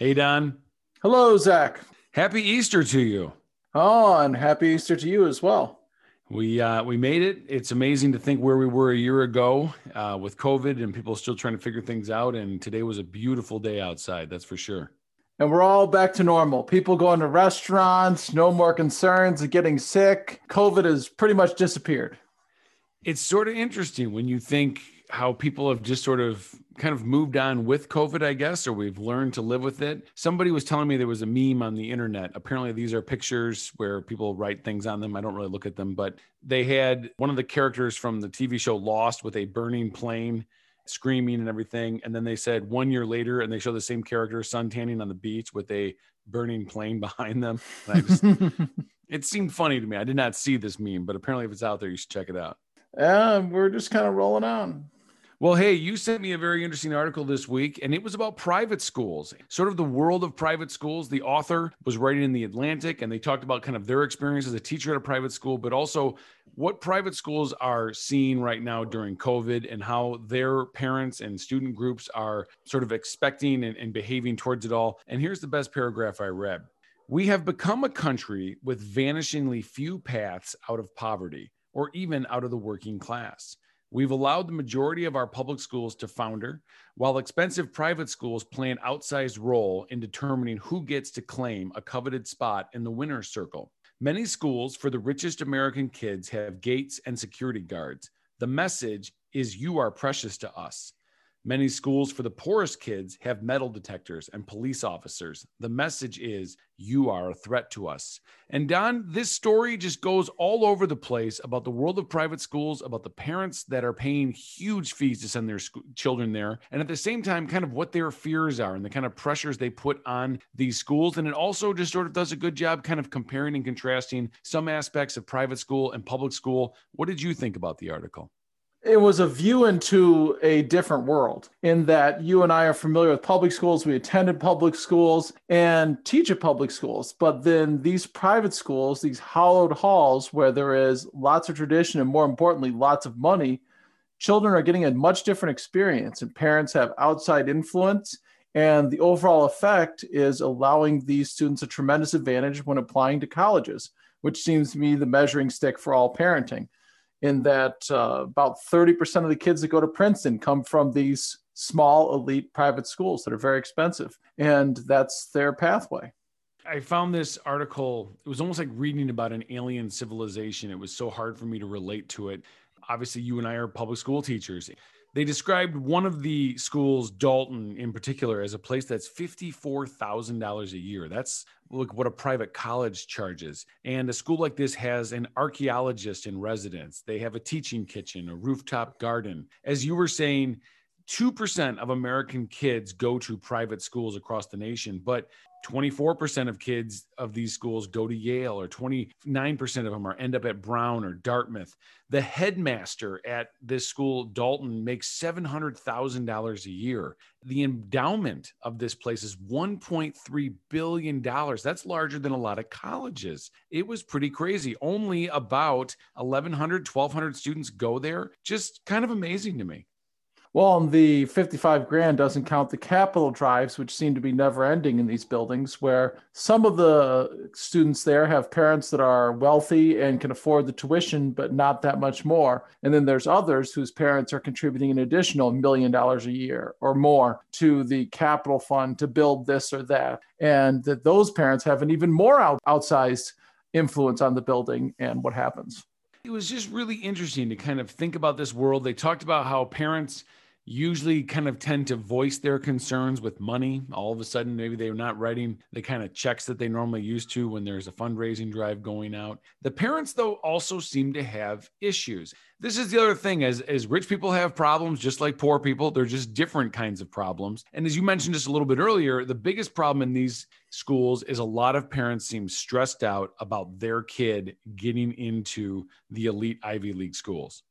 Hey, Don. Hello, Zach. Happy Easter to you. Oh, and happy Easter to you as well. We made it. It's amazing to think where we were a year ago with COVID and people still trying to figure things out. And today was a beautiful day outside, that's for sure. And we're all back to normal. People going to restaurants, no more concerns of getting sick. COVID has pretty much disappeared. It's sort of interesting when you think how people have just sort of kind of moved on with COVID, I guess, or we've learned to live with it. Somebody was telling me there was a meme on the internet. Apparently these are pictures where people write things on them. I don't really look at them, but they had one of the characters from the TV show Lost with a burning plane screaming and everything. And then they said 1 year later, and they show the same character suntanning on the beach with a burning plane behind them. And I just, it seemed funny to me. I did not see this meme, but apparently if it's out there, you should check it out. Yeah, we're just kind of rolling on. Well, hey, you sent me a very interesting article this week, and it was about private schools, sort of the world of private schools. The author was writing in The Atlantic, and they talked about kind of their experience as a teacher at a private school, but also what private schools are seeing right now during COVID and how their parents and student groups are sort of expecting and behaving towards it all. And here's the best paragraph I read. We have become a country with vanishingly few paths out of poverty or even out of the working class. We've allowed the majority of our public schools to founder, while expensive private schools play an outsized role in determining who gets to claim a coveted spot in the winner's circle. Many schools for the richest American kids have gates and security guards. The message is you are precious to us. Many schools for the poorest kids have metal detectors and police officers. The message is, you are a threat to us. And Don, this story just goes all over the place about the world of private schools, about the parents that are paying huge fees to send their children there. And at the same time, kind of what their fears are and the kind of pressures they put on these schools. And it also just sort of does a good job kind of comparing and contrasting some aspects of private school and public school. What did you think about the article? It was a view into a different world in that you and I are familiar with public schools. We attended public schools and teach at public schools. But then these private schools, these hollowed halls where there is lots of tradition and, more importantly, lots of money, children are getting a much different experience, and parents have outside influence. And the overall effect is allowing these students a tremendous advantage when applying to colleges, which seems to me the measuring stick for all parenting, in that about 30% of the kids that go to Princeton come from these small elite private schools that are very expensive. And that's their pathway. I found this article, it was almost like reading about an alien civilization. It was so hard for me to relate to it. Obviously, you and I are public school teachers. They described one of the schools, Dalton in particular, as a place that's $54,000 a year. That's look what a private college charges. And a school like this has an archaeologist in residence. They have a teaching kitchen, a rooftop garden. As you were saying, 2% of American kids go to private schools across the nation, but 24% of kids of these schools go to Yale, or 29% of them end up at Brown or Dartmouth. The headmaster at this school, Dalton, makes $700,000 a year. The endowment of this place is $1.3 billion. That's larger than a lot of colleges. It was pretty crazy. Only about 1,100, 1,200 students go there. Just kind of amazing to me. Well, and the $55,000 doesn't count the capital drives, which seem to be never ending in these buildings, where some of the students there have parents that are wealthy and can afford the tuition, but not that much more. And then there's others whose parents are contributing an additional $1 million a year or more to the capital fund to build this or that. And that those parents have an even more outsized influence on the building and what happens. It was just really interesting to kind of think about this world. They talked about how parents usually kind of tend to voice their concerns with money. All of a sudden, maybe they're not writing the kind of checks that they normally used to when there's a fundraising drive going out. The parents, though, also seem to have issues. This is the other thing, as rich people have problems, just like poor people, they're just different kinds of problems. And as you mentioned just a little bit earlier, the biggest problem in these schools is a lot of parents seem stressed out about their kid getting into the elite Ivy League schools.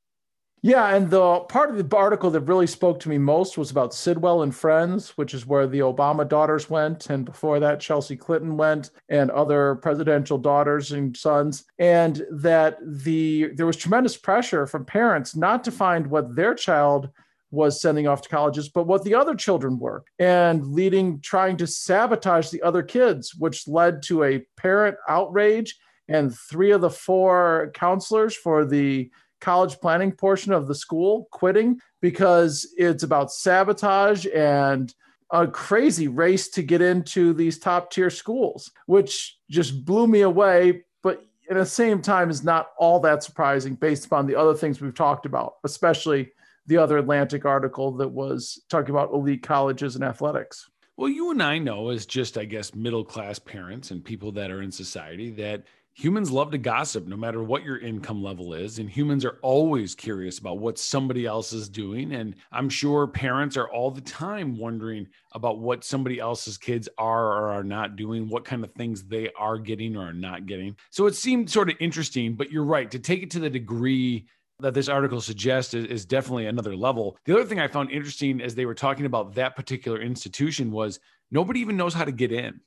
Yeah, and the part of the article that really spoke to me most was about Sidwell and Friends, which is where the Obama daughters went, and before that, Chelsea Clinton went, and other presidential daughters and sons, and that there was tremendous pressure from parents not to find what their child was sending off to colleges, but what the other children were, and trying to sabotage the other kids, which led to a parent outrage. And 3 of the 4 counselors for the college planning portion of the school quitting because it's about sabotage and a crazy race to get into these top tier schools, which just blew me away. But at the same time is not all that surprising based upon the other things we've talked about, especially the other Atlantic article that was talking about elite colleges and athletics. Well, you and I know as just, I guess, middle-class parents and people that are in society that humans love to gossip no matter what your income level is. And humans are always curious about what somebody else is doing. And I'm sure parents are all the time wondering about what somebody else's kids are or are not doing, what kind of things they are getting or are not getting. So it seemed sort of interesting, but you're right. To take it to the degree that this article suggests is definitely another level. The other thing I found interesting as they were talking about that particular institution was nobody even knows how to get in.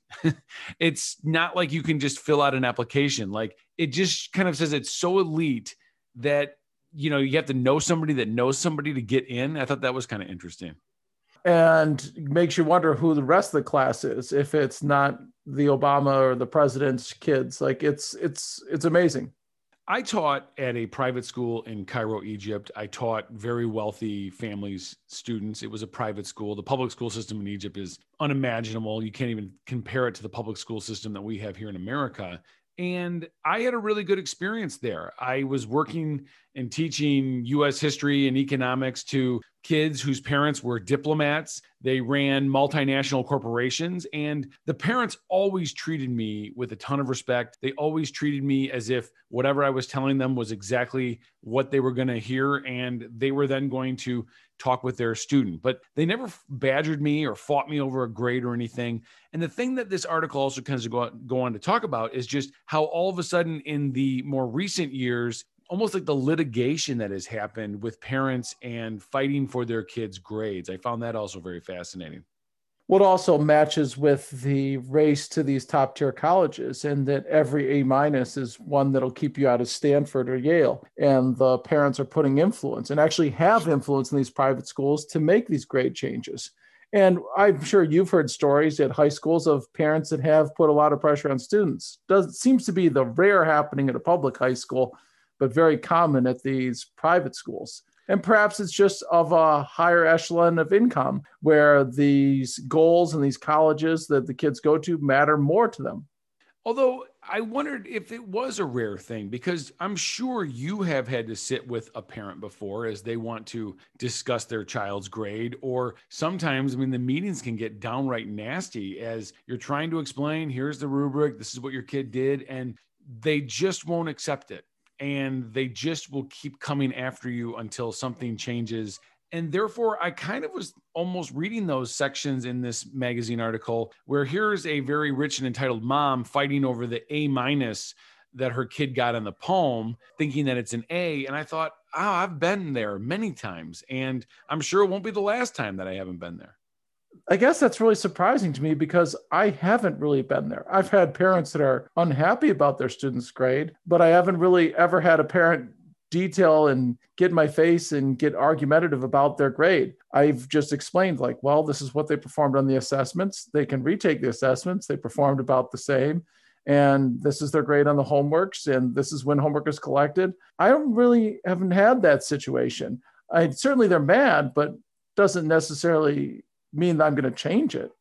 It's not like you can just fill out an application. Like it just kind of says it's so elite that, you know, you have to know somebody that knows somebody to get in. I thought that was kind of interesting. And makes you wonder who the rest of the class is, if it's not the Obama or the president's kids. Like it's amazing. I taught at a private school in Cairo, Egypt. I taught very wealthy families, students. It was a private school. The public school system in Egypt is unimaginable. You can't even compare it to the public school system that we have here in America. And I had a really good experience there. I was working and teaching U.S. history and economics to kids whose parents were diplomats. They ran multinational corporations, and the parents always treated me with a ton of respect. They always treated me as if whatever I was telling them was exactly what they were going to hear, and they were then going to talk with their student. But they never badgered me or fought me over a grade or anything. And the thing that this article also kind of go on to talk about is just how all of a sudden in the more recent years, almost like the litigation that has happened with parents and fighting for their kids' grades. I found that also very fascinating. What also matches with the race to these top tier colleges, and that every A- is one that'll keep you out of Stanford or Yale. And the parents are putting influence and actually have influence in these private schools to make these grade changes. And I'm sure you've heard stories at high schools of parents that have put a lot of pressure on students. Seems to be the rare happening at a public high school, but very common at these private schools. And perhaps it's just of a higher echelon of income where these goals and these colleges that the kids go to matter more to them. Although I wondered if it was a rare thing, because I'm sure you have had to sit with a parent before as they want to discuss their child's grade, or sometimes, I mean, the meetings can get downright nasty as you're trying to explain, here's the rubric, this is what your kid did, and they just won't accept it. And they just will keep coming after you until something changes. And therefore, I kind of was almost reading those sections in this magazine article where here's a very rich and entitled mom fighting over the A- that her kid got in the poem, thinking that it's an A. And I thought, oh, I've been there many times. And I'm sure it won't be the last time that I haven't been there. I guess that's really surprising to me because I haven't really been there. I've had parents that are unhappy about their students' grade, but I haven't really ever had a parent detail and get in my face and get argumentative about their grade. I've just explained like, well, this is what they performed on the assessments. They can retake the assessments. They performed about the same. And this is their grade on the homeworks. And this is when homework is collected. I haven't had that situation. Certainly they're mad, but doesn't necessarily mean that I'm going to change it.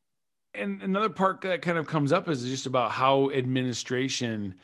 And another part that kind of comes up is just about how administration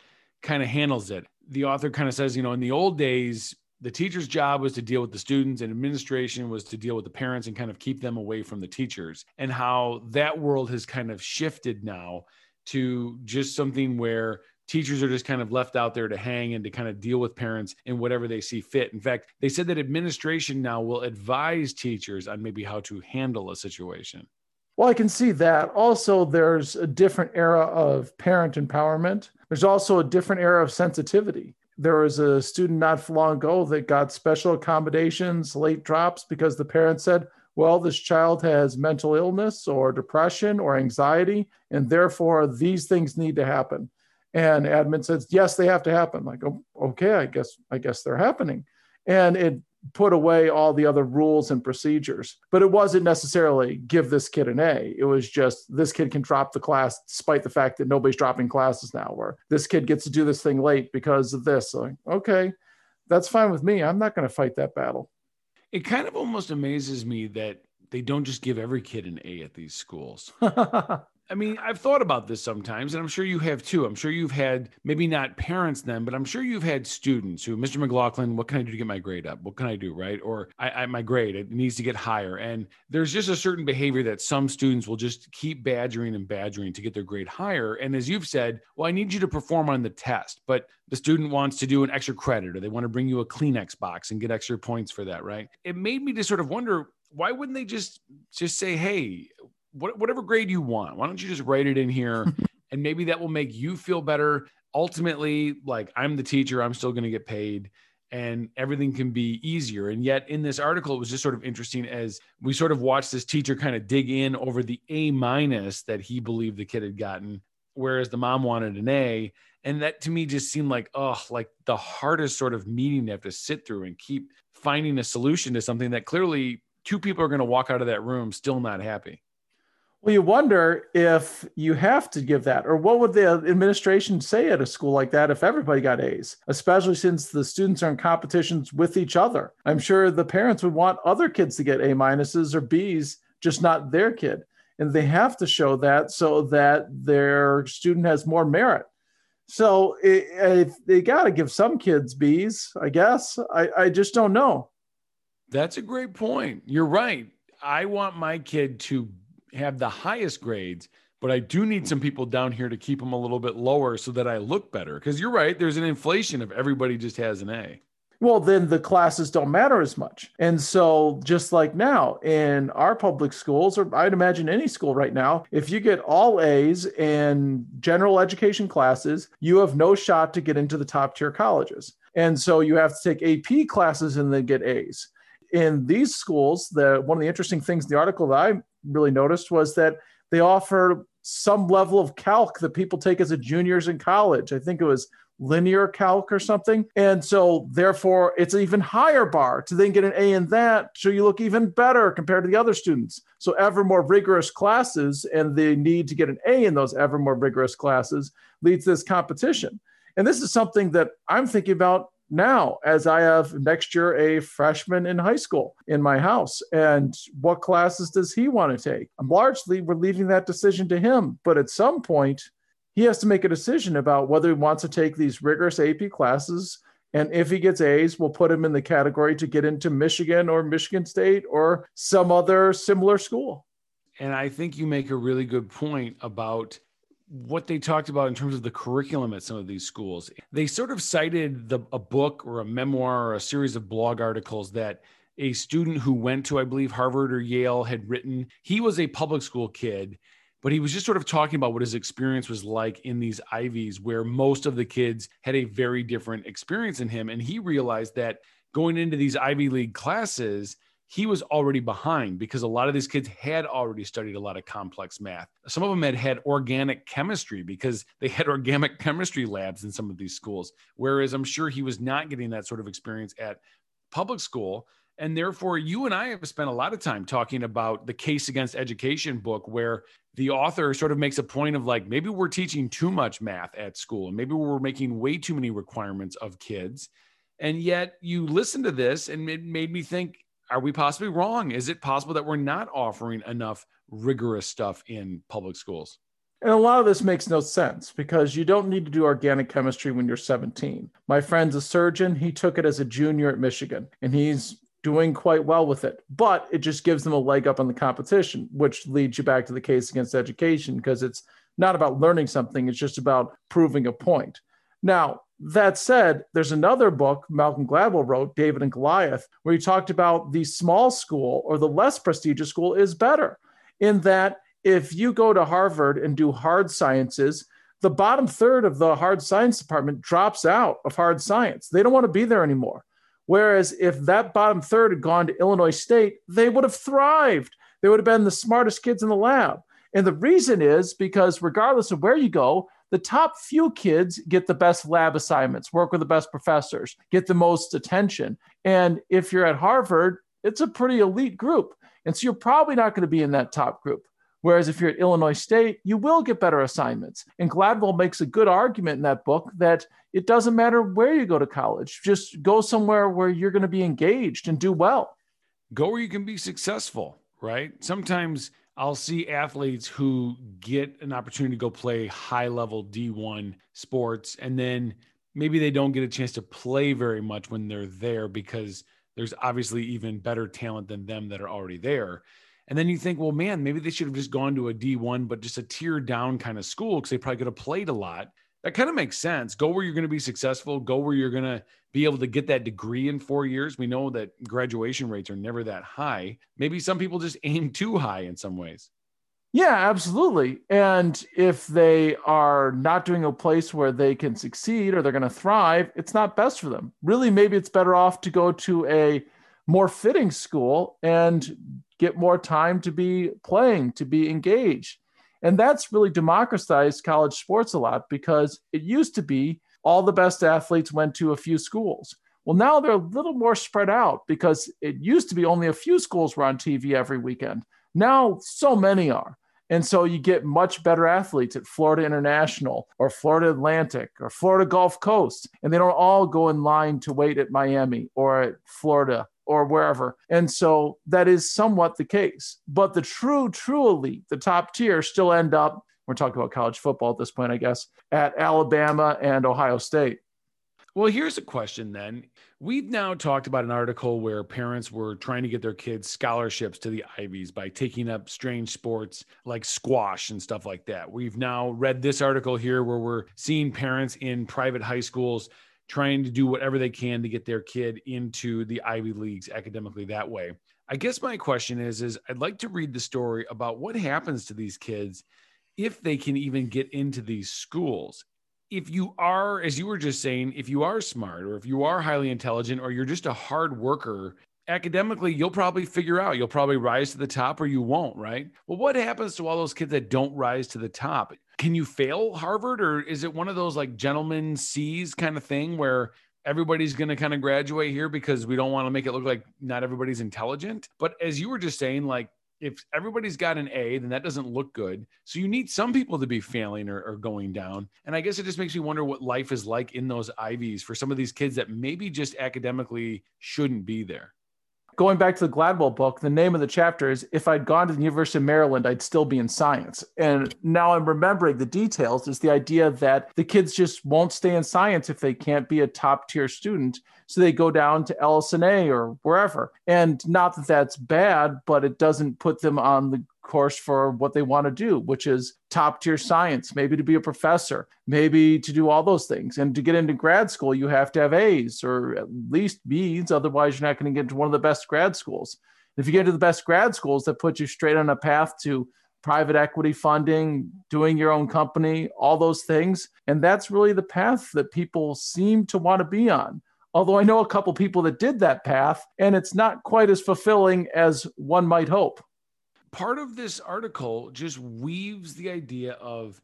kind of handles it. The author kind of says, you know, in the old days, the teacher's job was to deal with the students and administration was to deal with the parents and kind of keep them away from the teachers, and how that world has kind of shifted now to just something where teachers are just kind of left out there to hang and to kind of deal with parents in whatever they see fit. In fact, they said that administration now will advise teachers on maybe how to handle a situation. Well, I can see that. Also, there's a different era of parent empowerment. There's also a different era of sensitivity. There was a student not long ago that got special accommodations, late drops, because the parent said, well, this child has mental illness or depression or anxiety, and therefore these things need to happen. And admin says, yes, they have to happen. Like, oh, okay, I guess they're happening. And it put away all the other rules and procedures. But it wasn't necessarily give this kid an A. It was just this kid can drop the class despite the fact that nobody's dropping classes now, or this kid gets to do this thing late because of this. So, okay, that's fine with me. I'm not going to fight that battle. It kind of almost amazes me that they don't just give every kid an A at these schools. I mean, I've thought about this sometimes, and I'm sure you have too. I'm sure you've had, maybe not parents then, but I'm sure you've had students who, Mr. McLaughlin, what can I do to get my grade up? What can I do, right? Or my grade, it needs to get higher. And there's just a certain behavior that some students will just keep badgering and badgering to get their grade higher. And as you've said, well, I need you to perform on the test, but the student wants to do an extra credit, or they want to bring you a Kleenex box and get extra points for that, right? It made me just sort of wonder, why wouldn't they just say, hey, whatever grade you want, why don't you just write it in here? And maybe that will make you feel better. Ultimately, like, I'm the teacher, I'm still going to get paid, and everything can be easier. And yet in this article, it was just sort of interesting as we sort of watched this teacher kind of dig in over the A- that he believed the kid had gotten, whereas the mom wanted an A. And that to me just seemed like, oh, like the hardest sort of meeting to have to sit through and keep finding a solution to something that clearly two people are going to walk out of that room still not happy. Well, you wonder if you have to give that, or what would the administration say at a school like that if everybody got A's, especially since the students are in competitions with each other. I'm sure the parents would want other kids to get A- or B's, just not their kid. And they have to show that so that their student has more merit. So they got to give some kids B's, I guess. I just don't know. That's a great point. You're right. I want my kid to have the highest grades, but I do need some people down here to keep them a little bit lower so that I look better. Because you're right, there's an inflation if everybody just has an A. Well, then the classes don't matter as much. And so just like now in our public schools, or I'd imagine any school right now, if you get all A's in general education classes, you have no shot to get into the top tier colleges. And so you have to take AP classes and then get A's. In these schools, one of the interesting things in the article that I really noticed was that they offer some level of calc that people take as a juniors in college. I think it was linear calc or something. And so therefore it's an even higher bar to then get an A in that. So you look even better compared to the other students. So ever more rigorous classes and the need to get an A in those ever more rigorous classes leads to this competition. And this is something that I'm thinking about now, as I have next year a freshman in high school in my house, and what classes does he want to take? I'm largely, we're leaving that decision to him, but at some point he has to make a decision about whether he wants to take these rigorous AP classes, and if he gets A's, we'll put him in the category to get into Michigan or Michigan State or some other similar school. And I think you make a really good point about what they talked about in terms of the curriculum at some of these schools. They sort of cited a book or a memoir or a series of blog articles that a student who went to, I believe, Harvard or Yale had written. He was a public school kid, but he was just sort of talking about what his experience was like in these Ivies, where most of the kids had a very different experience than him. And he realized that going into these Ivy League classes, he was already behind because a lot of these kids had already studied a lot of complex math. Some of them had organic chemistry because they had organic chemistry labs in some of these schools, whereas I'm sure he was not getting that sort of experience at public school. And therefore, you and I have spent a lot of time talking about the Case Against Education book, where the author sort of makes a point of like, maybe we're teaching too much math at school, and maybe we're making way too many requirements of kids. And yet you listen to this and it made me think, are we possibly wrong? Is it possible that we're not offering enough rigorous stuff in public schools? And a lot of this makes no sense because you don't need to do organic chemistry when you're 17. My friend's a surgeon. He took it as a junior at Michigan, and he's doing quite well with it, but it just gives them a leg up on the competition, which leads you back to the Case Against Education, because it's not about learning something. It's just about proving a point. Now, that said, there's another book Malcolm Gladwell wrote, David and Goliath, where he talked about the small school or the less prestigious school is better, in that if you go to Harvard and do hard sciences, the bottom third of the hard science department drops out of hard science. They don't want to be there anymore. Whereas if that bottom third had gone to Illinois State, they would have thrived. They would have been the smartest kids in the lab. And the reason is because regardless of where you go, The top few kids get the best lab assignments, work with the best professors, get the most attention. And if you're at Harvard, it's a pretty elite group. And so you're probably not going to be in that top group. Whereas if you're at Illinois State, you will get better assignments. And Gladwell makes a good argument in that book that it doesn't matter where you go to college, just go somewhere where you're going to be engaged and do well. Go where you can be successful, right? Sometimes I'll see athletes who get an opportunity to go play high-level D1 sports, and then maybe they don't get a chance to play very much when they're there because there's obviously even better talent than them that are already there. And then you think, well, man, maybe they should have just gone to a D1, but just a tier down kind of school because they probably could have played a lot. That kind of makes sense. Go where you're going to be successful. Go where you're going to be able to get that degree in 4 years. We know that graduation rates are never that high. Maybe some people just aim too high in some ways. Yeah, absolutely. And if they are not doing a place where they can succeed or they're going to thrive, it's not best for them. Really, maybe it's better off to go to a more fitting school and get more time to be playing, to be engaged. And that's really democratized college sports a lot because it used to be all the best athletes went to a few schools. Well, now they're a little more spread out because it used to be only a few schools were on TV every weekend. Now so many are. And so you get much better athletes at Florida International or Florida Atlantic or Florida Gulf Coast. And they don't all go in line to wait at Miami or at Florida or wherever. And so that is somewhat the case. But the true elite, the top tier, still end up, we're talking about college football at this point, I guess, at Alabama and Ohio State. Well, here's a question then. We've now talked about an article where parents were trying to get their kids scholarships to the Ivies by taking up strange sports like squash and stuff like that. We've now read this article here where we're seeing parents in private high schools trying to do whatever they can to get their kid into the Ivy Leagues academically that way. I guess my question is I'd like to read the story about what happens to these kids if they can even get into these schools. If you are, as you were just saying, if you are smart or if you are highly intelligent or you're just a hard worker, academically, you'll probably figure out, you'll probably rise to the top or you won't, right? Well, what happens to all those kids that don't rise to the top? Can you fail Harvard, or is it one of those like gentleman C's kind of thing where everybody's going to kind of graduate here because we don't want to make it look like not everybody's intelligent? But as you were just saying, like if everybody's got an A, then that doesn't look good. So you need some people to be failing or going down. And I guess it just makes me wonder what life is like in those Ivies for some of these kids that maybe just academically shouldn't be there. Going back to the Gladwell book, the name of the chapter is If I'd Gone to the University of Maryland, I'd Still Be in Science. And now I'm remembering the details is the idea that the kids just won't stay in science if they can't be a top tier student. So they go down to LS&A or wherever. And not that that's bad, but it doesn't put them on the course for what they want to do, which is top tier science, maybe to be a professor, maybe to do all those things. And to get into grad school, you have to have A's or at least B's. Otherwise, you're not going to get into one of the best grad schools. If you get into the best grad schools, that puts you straight on a path to private equity funding, doing your own company, all those things. And that's really the path that people seem to want to be on. Although I know a couple people that did that path, and it's not quite as fulfilling as one might hope. Part of this article just weaves the idea of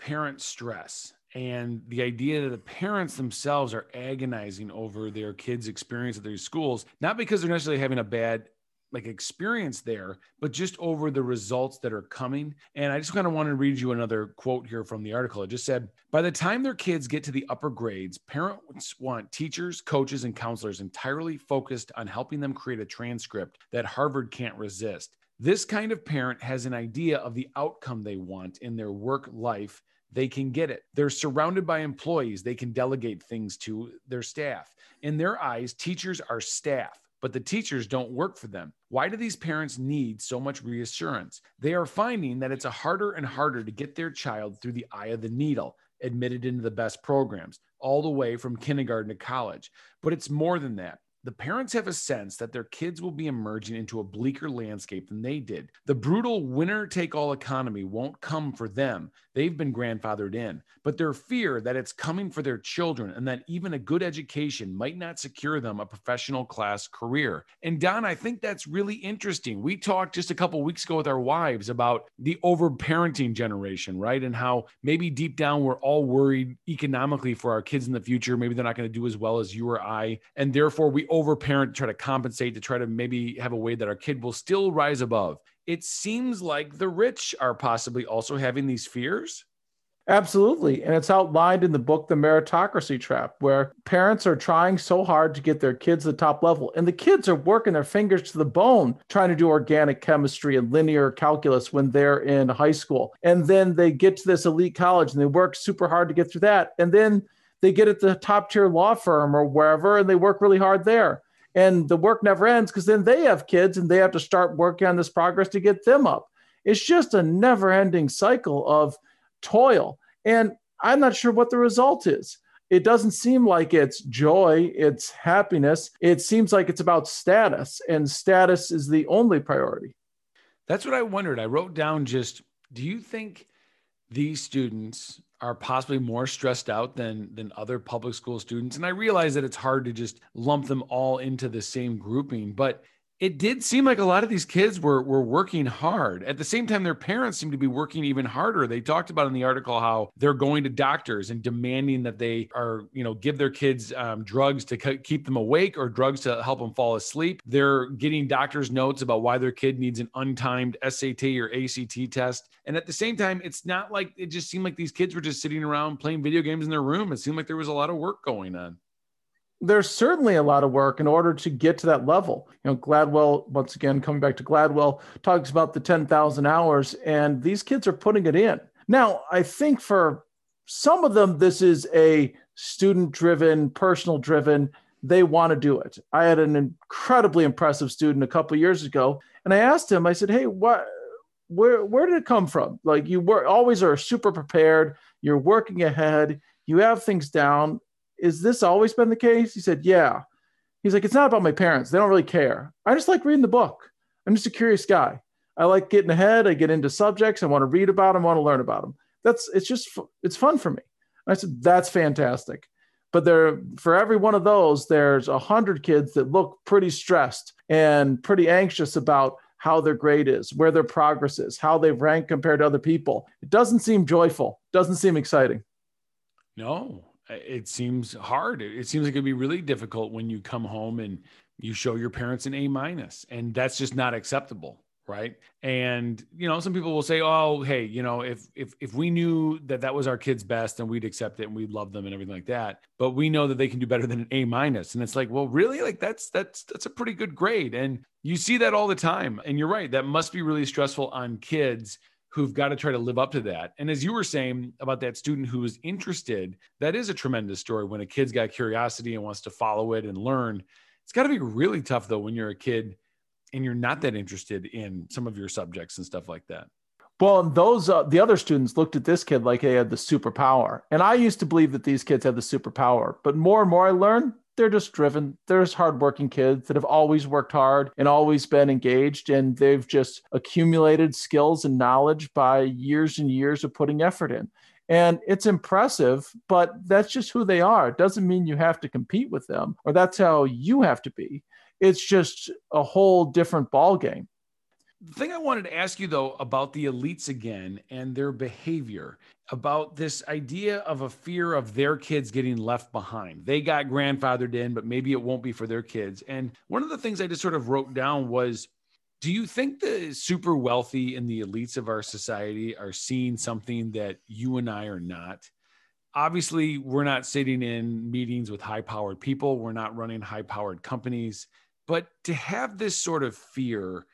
parent stress and the idea that the parents themselves are agonizing over their kids' experience at their schools, not because they're necessarily having a bad experience there, but just over the results that are coming. And I just kind of want to read you another quote here from the article. It just said, by the time their kids get to the upper grades, parents want teachers, coaches, and counselors entirely focused on helping them create a transcript that Harvard can't resist. This kind of parent has an idea of the outcome they want in their work life. They can get it. They're surrounded by employees. They can delegate things to their staff. In their eyes, teachers are staff, but the teachers don't work for them. Why do these parents need so much reassurance? They are finding that it's harder and harder to get their child through the eye of the needle, admitted into the best programs, all the way from kindergarten to college. But it's more than that. The parents have a sense that their kids will be emerging into a bleaker landscape than they did. The brutal winner-take-all economy won't come for them. They've been grandfathered in, but their fear that it's coming for their children and that even a good education might not secure them a professional class career. And Don, I think that's really interesting. We talked just a couple of weeks ago with our wives about the overparenting generation, right? And how maybe deep down we're all worried economically for our kids in the future. Maybe they're not going to do as well as you or I, and therefore we overparent, try to compensate, to try to maybe have a way that our kid will still rise above. It seems like the rich are possibly also having these fears. Absolutely. And it's outlined in the book, The Meritocracy Trap, where parents are trying so hard to get their kids to the top level. And the kids are working their fingers to the bone, trying to do organic chemistry and linear calculus when they're in high school. And then they get to this elite college and they work super hard to get through that. And then they get at the top tier law firm or wherever, and they work really hard there. And the work never ends because then they have kids and they have to start working on this progress to get them up. It's just a never ending cycle of toil. And I'm not sure what the result is. It doesn't seem like it's joy, it's happiness. It seems like it's about status, and status is the only priority. That's what I wondered. I wrote down just, do you think these students are possibly more stressed out than other public school students? And I realize that it's hard to just lump them all into the same grouping, but it did seem like a lot of these kids were working hard. At the same time, their parents seem to be working even harder. They talked about in the article how they're going to doctors and demanding that they are, you know, give their kids drugs to keep them awake or drugs to help them fall asleep. They're getting doctors' notes about why their kid needs an untimed SAT or ACT test. And at the same time, it's not like, it just seemed like these kids were just sitting around playing video games in their room. It seemed like there was a lot of work going on. There's certainly a lot of work in order to get to that level. You know, Gladwell, once again, coming back to Gladwell, talks about the 10,000 hours, and these kids are putting it in. Now, I think for some of them, this is a student-driven, personal-driven, they want to do it. I had an incredibly impressive student a couple of years ago, and I asked him, I said, hey, where did it come from? Like, you were always are super prepared, you're working ahead, you have things down. Is this always been the case? He said, yeah. He's like, it's not about my parents. They don't really care. I just like reading the book. I'm just a curious guy. I like getting ahead. I get into subjects. I want to read about them. I want to learn about them. It's fun for me. I said, that's fantastic. But for every one of those, there's 100 kids that look pretty stressed and pretty anxious about how their grade is, where their progress is, how they rank compared to other people. It doesn't seem joyful. Doesn't seem exciting. No. It seems hard. It seems like it'd be really difficult when you come home and you show your parents an A-, and that's just not acceptable. Right. And, you know, some people will say, oh, hey, you know, if we knew that was our kid's best, then we'd accept it and we'd love them and everything like that. But we know that they can do better than an A-. And it's like, well, really? Like that's a pretty good grade. And you see that all the time. And you're right. That must be really stressful on kids who've got to try to live up to that. And as you were saying about that student who was interested, that is a tremendous story when a kid's got curiosity and wants to follow it and learn. It's got to be really tough though when you're a kid and you're not that interested in some of your subjects and stuff like that. Well, and those the other students looked at this kid like they had the superpower. And I used to believe that these kids had the superpower, but more and more I learned they're just driven. They're just hardworking kids that have always worked hard and always been engaged. And they've just accumulated skills and knowledge by years and years of putting effort in. And it's impressive, but that's just who they are. It doesn't mean you have to compete with them or that's how you have to be. It's just a whole different ballgame. The thing I wanted to ask you, though, about the elites again and their behavior, about this idea of a fear of their kids getting left behind. They got grandfathered in, but maybe it won't be for their kids. And one of the things I just sort of wrote down was, do you think the super wealthy and the elites of our society are seeing something that you and I are not? Obviously, we're not sitting in meetings with high-powered people. We're not running high-powered companies. But to have this sort of fear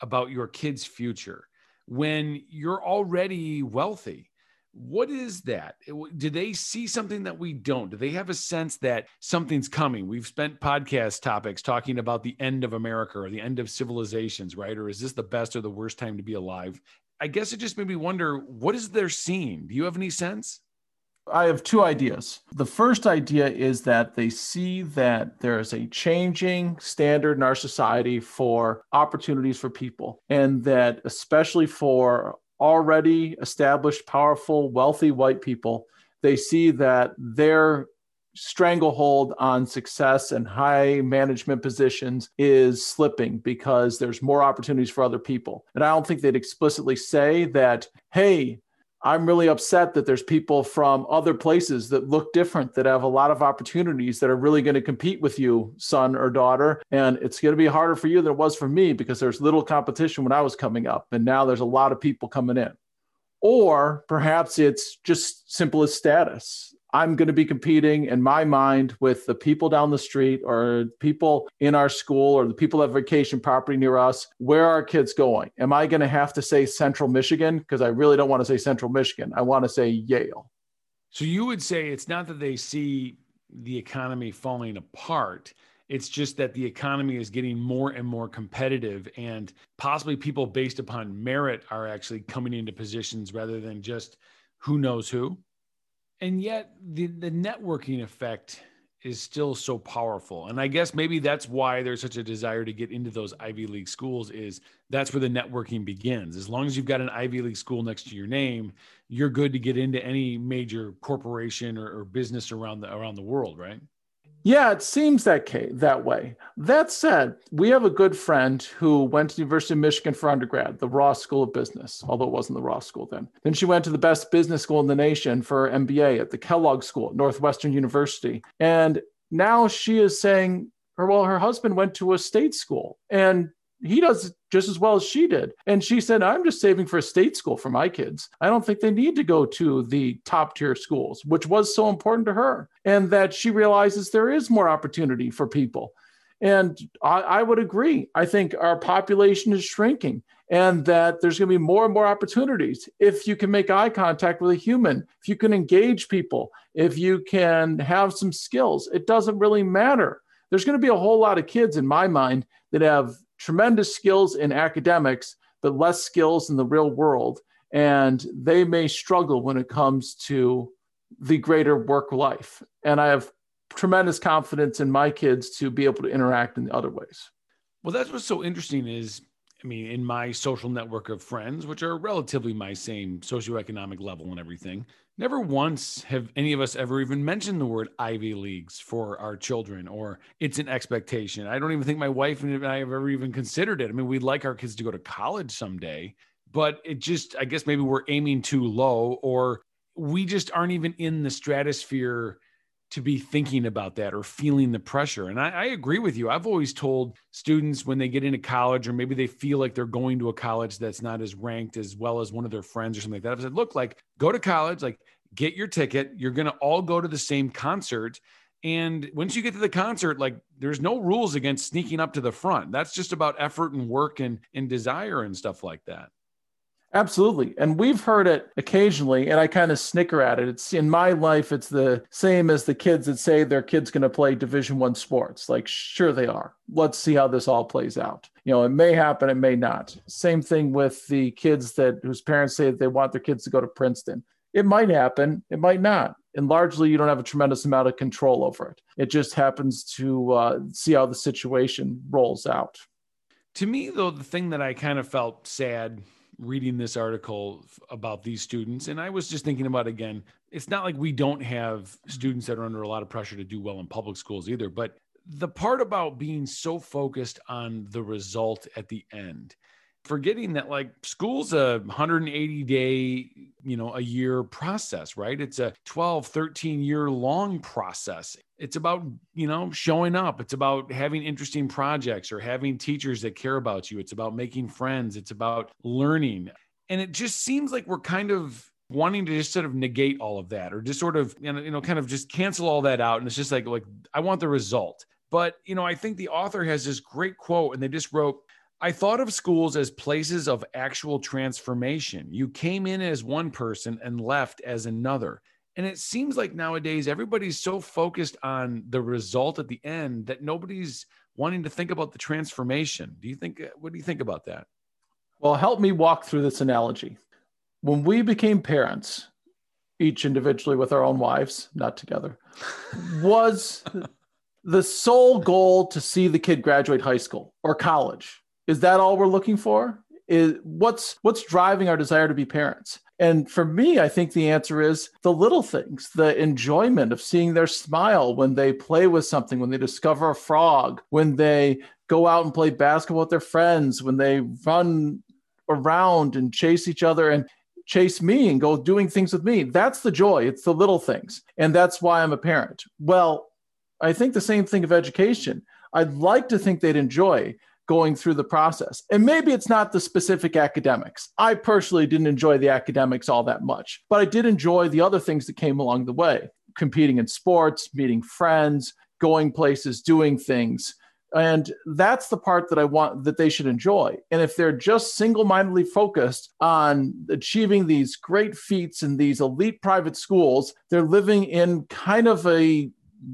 about your kid's future when you're already wealthy. What is that? Do they see something that we don't? Do they have a sense that something's coming? We've spent podcast topics talking about the end of America or the end of civilizations, right? Or is this the best or the worst time to be alive? I guess it just made me wonder, what is they're seeing? Do you have any sense? I have two ideas. The first idea is that they see that there is a changing standard in our society for opportunities for people, and that especially for already established, powerful, wealthy white people, they see that their stranglehold on success and high management positions is slipping because there's more opportunities for other people. And I don't think they'd explicitly say that, hey, I'm really upset that there's people from other places that look different, that have a lot of opportunities, that are really going to compete with you, son or daughter. And it's going to be harder for you than it was for me because there's little competition when I was coming up. And now there's a lot of people coming in. Or perhaps it's just simple as status. I'm going to be competing in my mind with the people down the street or people in our school or the people that have vacation property near us. Where are kids going? Am I going to have to say Central Michigan? Because I really don't want to say Central Michigan. I want to say Yale. So you would say it's not that they see the economy falling apart. It's just that the economy is getting more and more competitive, and possibly people based upon merit are actually coming into positions rather than just who knows who. And yet the networking effect is still so powerful. And I guess maybe that's why there's such a desire to get into those Ivy League schools, is that's where the networking begins. As long as you've got an Ivy League school next to your name, you're good to get into any major corporation or business around the world, right? Yeah, it seems that way. That said, we have a good friend who went to the University of Michigan for undergrad, the Ross School of Business, although it wasn't the Ross School then. Then she went to the best business school in the nation for her MBA at the Kellogg School at Northwestern University. And now she is saying, her husband went to a state school and he does just as well as she did. And she said, I'm just saving for a state school for my kids. I don't think they need to go to the top tier schools, which was so important to her. And that she realizes there is more opportunity for people. And I would agree. I think our population is shrinking and that there's going to be more and more opportunities. If you can make eye contact with a human, if you can engage people, if you can have some skills, it doesn't really matter. There's going to be a whole lot of kids in my mind that have tremendous skills in academics, but less skills in the real world. And they may struggle when it comes to the greater work life. And I have tremendous confidence in my kids to be able to interact in other ways. Well, that's what's so interesting is, I mean, in my social network of friends, which are relatively my same socioeconomic level and everything, never once have any of us ever even mentioned the word Ivy Leagues for our children, or it's an expectation. I don't even think my wife and I have ever even considered it. I mean, we'd like our kids to go to college someday, but it just, I guess maybe we're aiming too low, or we just aren't even in the stratosphere to be thinking about that or feeling the pressure. And I agree with you. I've always told students when they get into college, or maybe they feel like they're going to a college that's not as ranked as well as one of their friends or something like that, I've said, look, like go to college, like get your ticket. You're going to all go to the same concert. And once you get to the concert, like there's no rules against sneaking up to the front. That's just about effort and work and desire and stuff like that. Absolutely. And we've heard it occasionally, and I kind of snicker at it. It's in my life, it's the same as the kids that say their kid's going to play Division I sports. Like, sure they are. Let's see how this all plays out. You know, it may happen, it may not. Same thing with the kids whose parents say that they want their kids to go to Princeton. It might happen, it might not. And largely, you don't have a tremendous amount of control over it. It just happens to see how the situation rolls out. To me, though, the thing that I kind of felt sad reading this article about these students. And I was just thinking about, again, it's not like we don't have students that are under a lot of pressure to do well in public schools either, but the part about being so focused on the result at the end, forgetting that like school's a 180-day, a year process, right? It's a 12, 13-year long process. It's about, showing up. It's about having interesting projects or having teachers that care about you. It's about making friends. It's about learning. And it just seems like we're kind of wanting to just sort of negate all of that, or just sort of, kind of just cancel all that out. And it's just like, I want the result. But, I think the author has this great quote, and they just wrote, I thought of schools as places of actual transformation. You came in as one person and left as another. And it seems like nowadays everybody's so focused on the result at the end that nobody's wanting to think about the transformation. What do you think about that? Well, help me walk through this analogy. When we became parents, each individually with our own wives, not together, was the sole goal to see the kid graduate high school or college? Is that all we're looking for? What's driving our desire to be parents? And for me, I think the answer is the little things, the enjoyment of seeing their smile when they play with something, when they discover a frog, when they go out and play basketball with their friends, when they run around and chase each other and chase me and go doing things with me. That's the joy. It's the little things. And that's why I'm a parent. Well, I think the same thing of education. I'd like to think they'd enjoy going through the process. And maybe it's not the specific academics. I personally didn't enjoy the academics all that much, but I did enjoy the other things that came along the way, competing in sports, meeting friends, going places, doing things. And that's the part that I want that they should enjoy. And if they're just single-mindedly focused on achieving these great feats in these elite private schools, they're living in kind of a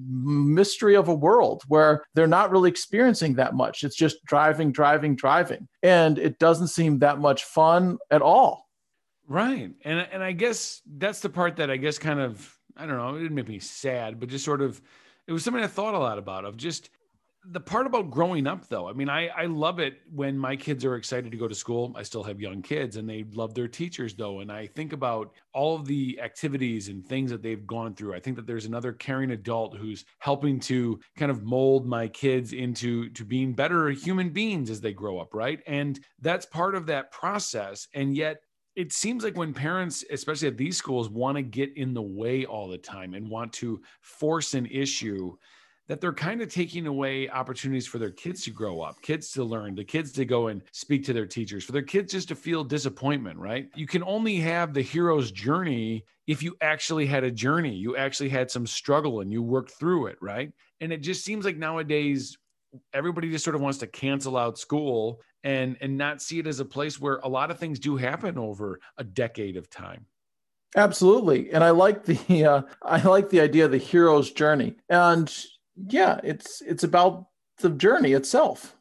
mystery of a world where they're not really experiencing that much. It's just driving, driving, driving. And it doesn't seem that much fun at all. Right. And I guess that's the part that I guess kind of, I don't know, it didn't make me sad, but just sort of, it was something I thought a lot about, of just the part about growing up though. I mean, I love it when my kids are excited to go to school. I still have young kids and they love their teachers though. And I think about all of the activities and things that they've gone through. I think that there's another caring adult who's helping to kind of mold my kids into being better human beings as they grow up, right? And that's part of that process. And yet it seems like when parents, especially at these schools, want to get in the way all the time and want to force an issue, that they're kind of taking away opportunities for their kids to grow up, kids to learn, the kids to go and speak to their teachers, for their kids just to feel disappointment, right? You can only have the hero's journey if you actually had a journey, you actually had some struggle and you worked through it, right? And it just seems like nowadays, everybody just sort of wants to cancel out school and not see it as a place where a lot of things do happen over a decade of time. Absolutely. And I like the idea of the hero's journey. And yeah, it's about the journey itself.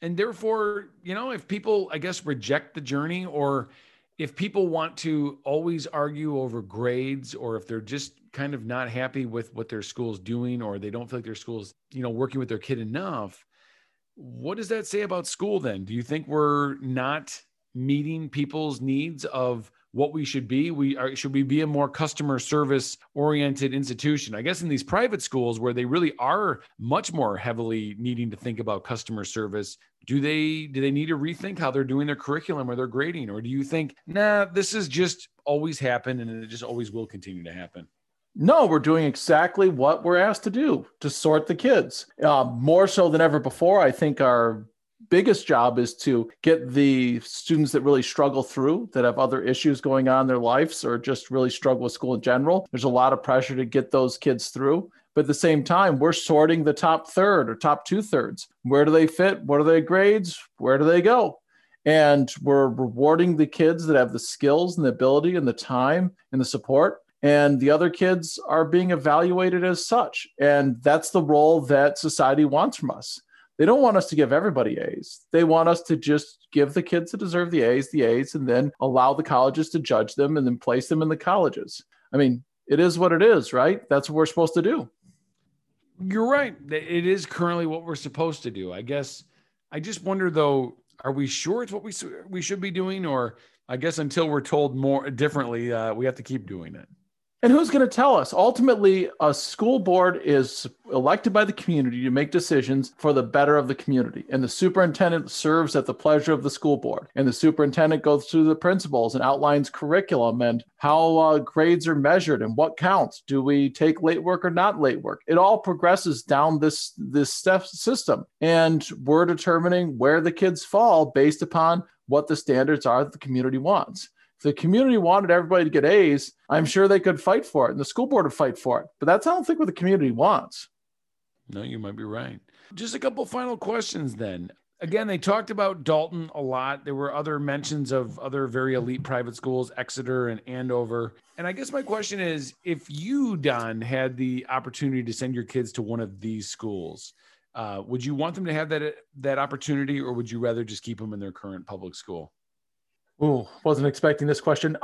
And therefore, you know, if people, I guess, reject the journey, or if people want to always argue over grades, or if they're just kind of not happy with what their school's doing, or they don't feel like their school's, you know, working with their kid enough, what does that say about school then? Do you think we're not meeting people's needs of what we should be? Should we be a more customer service oriented institution? I guess in these private schools where they really are much more heavily needing to think about customer service, do they need to rethink how they're doing their curriculum or their grading? Or do you think, nah, this has just always happened and it just always will continue to happen? No, we're doing exactly what we're asked to do, to sort the kids. More so than ever before, I think our biggest job is to get the students that really struggle through, that have other issues going on in their lives or just really struggle with school in general. There's a lot of pressure to get those kids through. But at the same time, we're sorting the top third or top two-thirds. Where do they fit? What are their grades? Where do they go? And we're rewarding the kids that have the skills and the ability and the time and the support. And the other kids are being evaluated as such. And that's the role that society wants from us. They don't want us to give everybody A's. They want us to just give the kids that deserve the A's, and then allow the colleges to judge them and then place them in the colleges. I mean, it is what it is, right? That's what we're supposed to do. You're right. It is currently what we're supposed to do. I guess I just wonder, though, are we sure it's what we should be doing? Or I guess until we're told more differently, we have to keep doing it. And who's going to tell us? Ultimately, a school board is elected by the community to make decisions for the better of the community. And the superintendent serves at the pleasure of the school board. And the superintendent goes through the principles and outlines curriculum and how grades are measured and what counts. Do we take late work or not late work? It all progresses down this step system. And we're determining where the kids fall based upon what the standards are that the community wants. The community wanted everybody to get A's, I'm sure they could fight for it and the school board would fight for it. But that's, I don't think, what the community wants. No, you might be right. Just a couple final questions then. Again, they talked about Dalton a lot. There were other mentions of other very elite private schools, Exeter and Andover. And I guess my question is, if you, Don, had the opportunity to send your kids to one of these schools, would you want them to have that opportunity, or would you rather just keep them in their current public school? Ooh, wasn't expecting this question.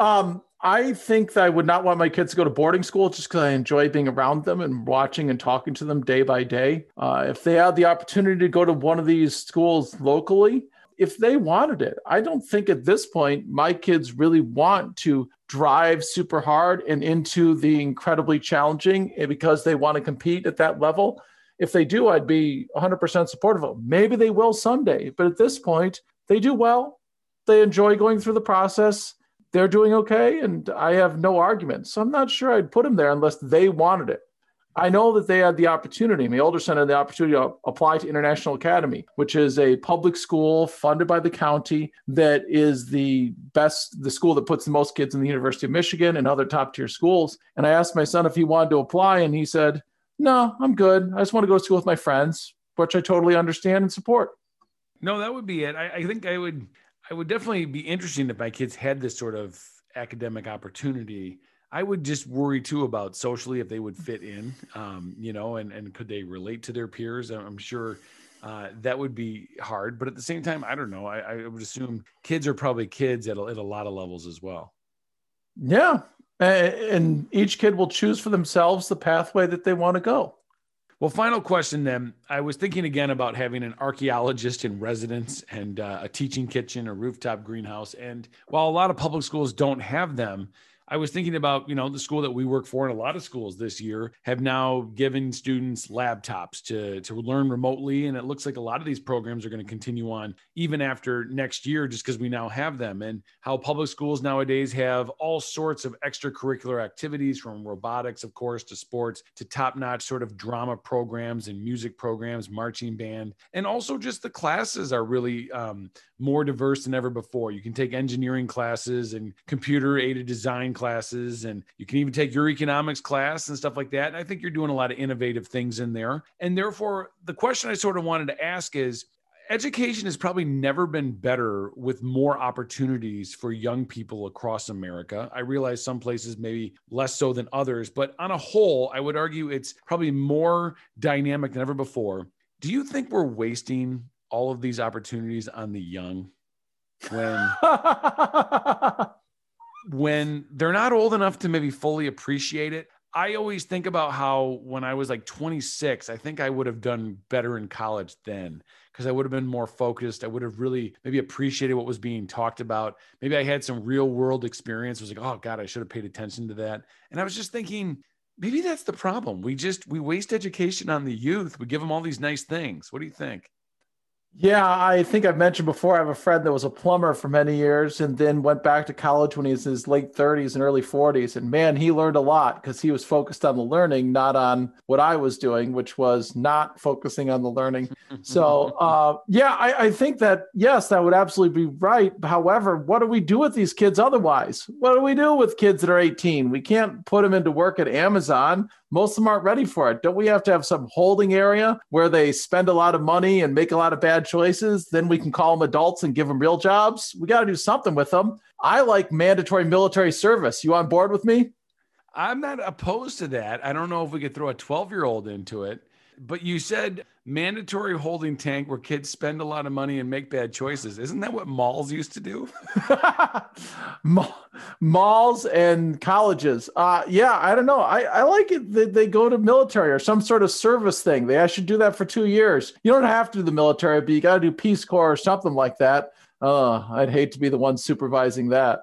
I think that I would not want my kids to go to boarding school just because I enjoy being around them and watching and talking to them day by day. If they had the opportunity to go to one of these schools locally, if they wanted it, I don't think at this point my kids really want to drive super hard and into the incredibly challenging because they want to compete at that level. If they do, I'd be 100% supportive of them. Maybe they will someday, but at this point, they do well. They enjoy going through the process. They're doing okay, and I have no argument. So I'm not sure I'd put them there unless they wanted it. I know that they had the opportunity. My older son had the opportunity to apply to International Academy, which is a public school funded by the county that is the best, the school that puts the most kids in the University of Michigan and other top-tier schools. And I asked my son if he wanted to apply, and he said, no, I'm good. I just want to go to school with my friends, which I totally understand and support. No, that would be it. I think I would definitely be interested if my kids had this sort of academic opportunity. I would just worry too about socially if they would fit in, and could they relate to their peers? I'm sure that would be hard, but at the same time, I don't know. I would assume kids are probably kids at a lot of levels as well. Yeah. And each kid will choose for themselves the pathway that they want to go. Well, final question then. I was thinking again about having an archaeologist in residence and a teaching kitchen, a rooftop greenhouse. And while a lot of public schools don't have them, I was thinking about, the school that we work for, and a lot of schools this year have now given students laptops to learn remotely. And it looks like a lot of these programs are going to continue on even after next year, just because we now have them, and how public schools nowadays have all sorts of extracurricular activities, from robotics, of course, to sports, to top-notch sort of drama programs and music programs, marching band. And also just the classes are really more diverse than ever before. You can take engineering classes and computer-aided design classes, and you can even take your economics class and stuff like that. And I think you're doing a lot of innovative things in there. And therefore, the question I sort of wanted to ask is, education has probably never been better with more opportunities for young people across America. I realize some places maybe less so than others, but on a whole, I would argue it's probably more dynamic than ever before. Do you think we're wasting all of these opportunities on the young when they're not old enough to maybe fully appreciate it? I always think about how when I was like 26, I think I would have done better in college then, because I would have been more focused. I would have really maybe appreciated what was being talked about. Maybe I had some real world experience. I was like, oh God, I should have paid attention to that. And I was just thinking, maybe that's the problem. We waste education on the youth. We give them all these nice things. What do you think? Yeah, I think I've mentioned before, I have a friend that was a plumber for many years and then went back to college when he was in his late 30s and early 40s. And man, he learned a lot because he was focused on the learning, not on what I was doing, which was not focusing on the learning. So I think that, yes, that would absolutely be right. However, what do we do with these kids otherwise? What do we do with kids that are 18? We can't put them into work at Amazon. Most of them aren't ready for it. Don't we have to have some holding area where they spend a lot of money and make a lot of bad choices? Then we can call them adults and give them real jobs. We got to do something with them. I like mandatory military service. You on board with me? I'm not opposed to that. I don't know if we could throw a 12-year-old into it, but you said mandatory holding tank where kids spend a lot of money and make bad choices. Isn't that what malls used to do? Malls and colleges. I don't know. I like it that they go to military or some sort of service thing. They actually do that for 2 years. You don't have to do the military, but you got to do Peace Corps or something like that. I'd hate to be the one supervising that.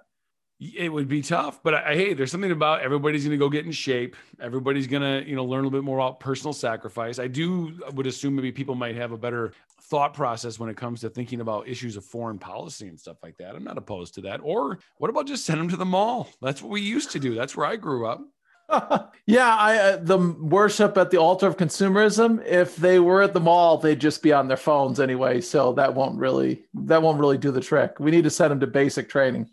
It would be tough, but hey, there's something about everybody's going to go get in shape. Everybody's going to, learn a little bit more about personal sacrifice. I would assume maybe people might have a better thought process when it comes to thinking about issues of foreign policy and stuff like that. I'm not opposed to that. Or what about just send them to the mall? That's what we used to do. That's where I grew up. The worship at the altar of consumerism. If they were at the mall, they'd just be on their phones anyway. So that won't really do the trick. We need to send them to basic training.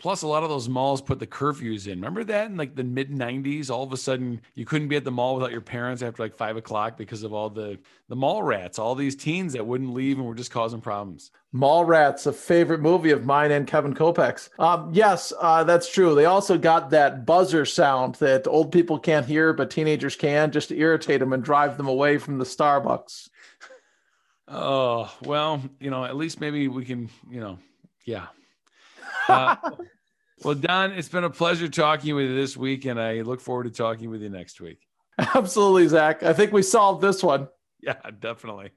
Plus, a lot of those malls put the curfews in. Remember that in like the mid 90s, all of a sudden you couldn't be at the mall without your parents after like 5 o'clock because of all the mall rats, all these teens that wouldn't leave and were just causing problems. Mall Rats, a favorite movie of mine and Kevin Kopech's. Yes, that's true. They also got that buzzer sound that old people can't hear, but teenagers can, just to irritate them and drive them away from the Starbucks. Oh, well, at least maybe we can, yeah. Well, Don, it's been a pleasure talking with you this week, and I look forward to talking with you next week. Absolutely, Zach. I think we solved this one. Yeah, definitely.